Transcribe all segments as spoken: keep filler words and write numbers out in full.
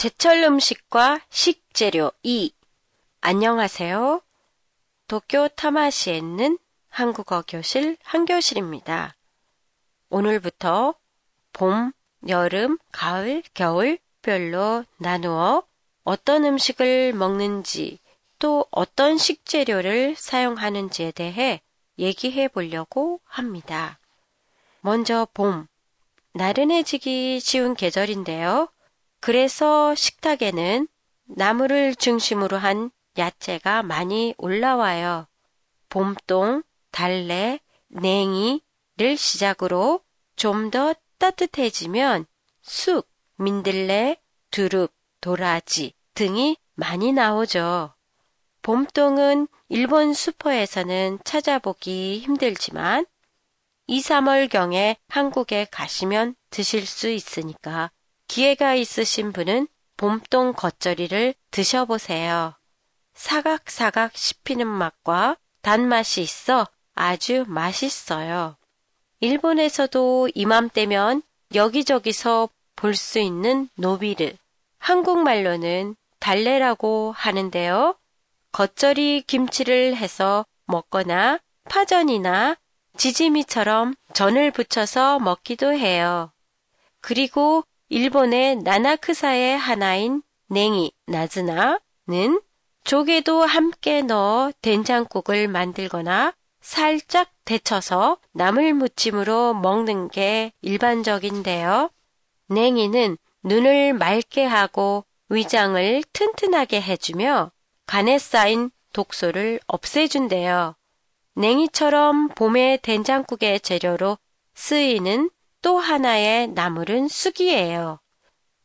제철 음식과 식재료 이. 안녕하세요. 도쿄 타마시에 있는 한국어 교실 한교실입니다. 오늘부터 봄, 여름, 가을, 겨울별로 나누어 어떤 음식을 먹는지 또 어떤 식재료를 사용하는지에 대해 얘기해 보려고 합니다. 먼저 봄, 나른해지기 쉬운 계절인데요. 그래서 식탁에는 나물을 중심으로 한 야채가 많이 올라와요. 봄동, 달래, 냉이를 시작으로 좀 더 따뜻해지면 쑥, 민들레, 두릅, 도라지 등이 많이 나오죠. 봄동은 일본 슈퍼에서는 찾아보기 힘들지만 이, 삼월경에 한국에 가시면 드실 수 있으니까 기회가 있으신 분은 봄동 겉절이를 드셔보세요. 사각사각 씹히는 맛과 단맛이 있어 아주 맛있어요. 일본에서도 이맘때면 여기저기서 볼 수 있는 노비를, 한국말로는 달래라고 하는데요. 겉절이 김치를 해서 먹거나 파전이나 지짐이처럼 전을 부쳐서 먹기도 해요. 그리고 일본의 나나크사의 하나인 냉이, 나즈나는 조개도 함께 넣어 된장국을 만들거나 살짝 데쳐서 나물무침으로 먹는 게 일반적인데요. 냉이는 눈을 맑게 하고 위장을 튼튼하게 해주며 간에 쌓인 독소를 없애준대요. 냉이처럼 봄의 된장국의 재료로 쓰이는 또 하나의 나물은 쑥이에요.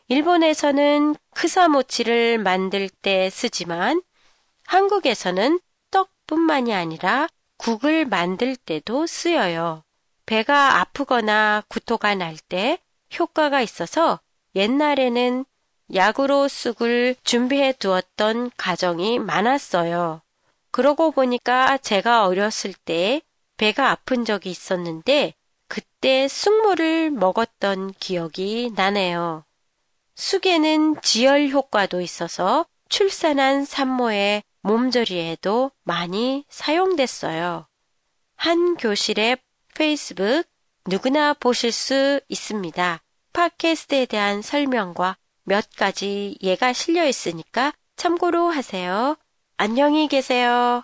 일본에서는 크사모치를 만들 때 쓰지만 한국에서는 떡뿐만이 아니라 국을 만들 때도 쓰여요. 배가 아프거나 구토가 날 때 효과가 있어서 옛날에는 약으로 쑥을 준비해 두었던 가정이 많았어요. 그러고 보니까 제가 어렸을 때 배가 아픈 적이 있었는데 그때 쑥물을 먹었던 기억이 나네요. 쑥에는 지혈 효과도 있어서 출산한 산모의 몸조리에도 많이 사용됐어요. 한 교실의 페이스북 누구나 보실 수 있습니다. 팟캐스트에 대한 설명과 몇 가지 예가 실려 있으니까 참고로 하세요. 안녕히 계세요.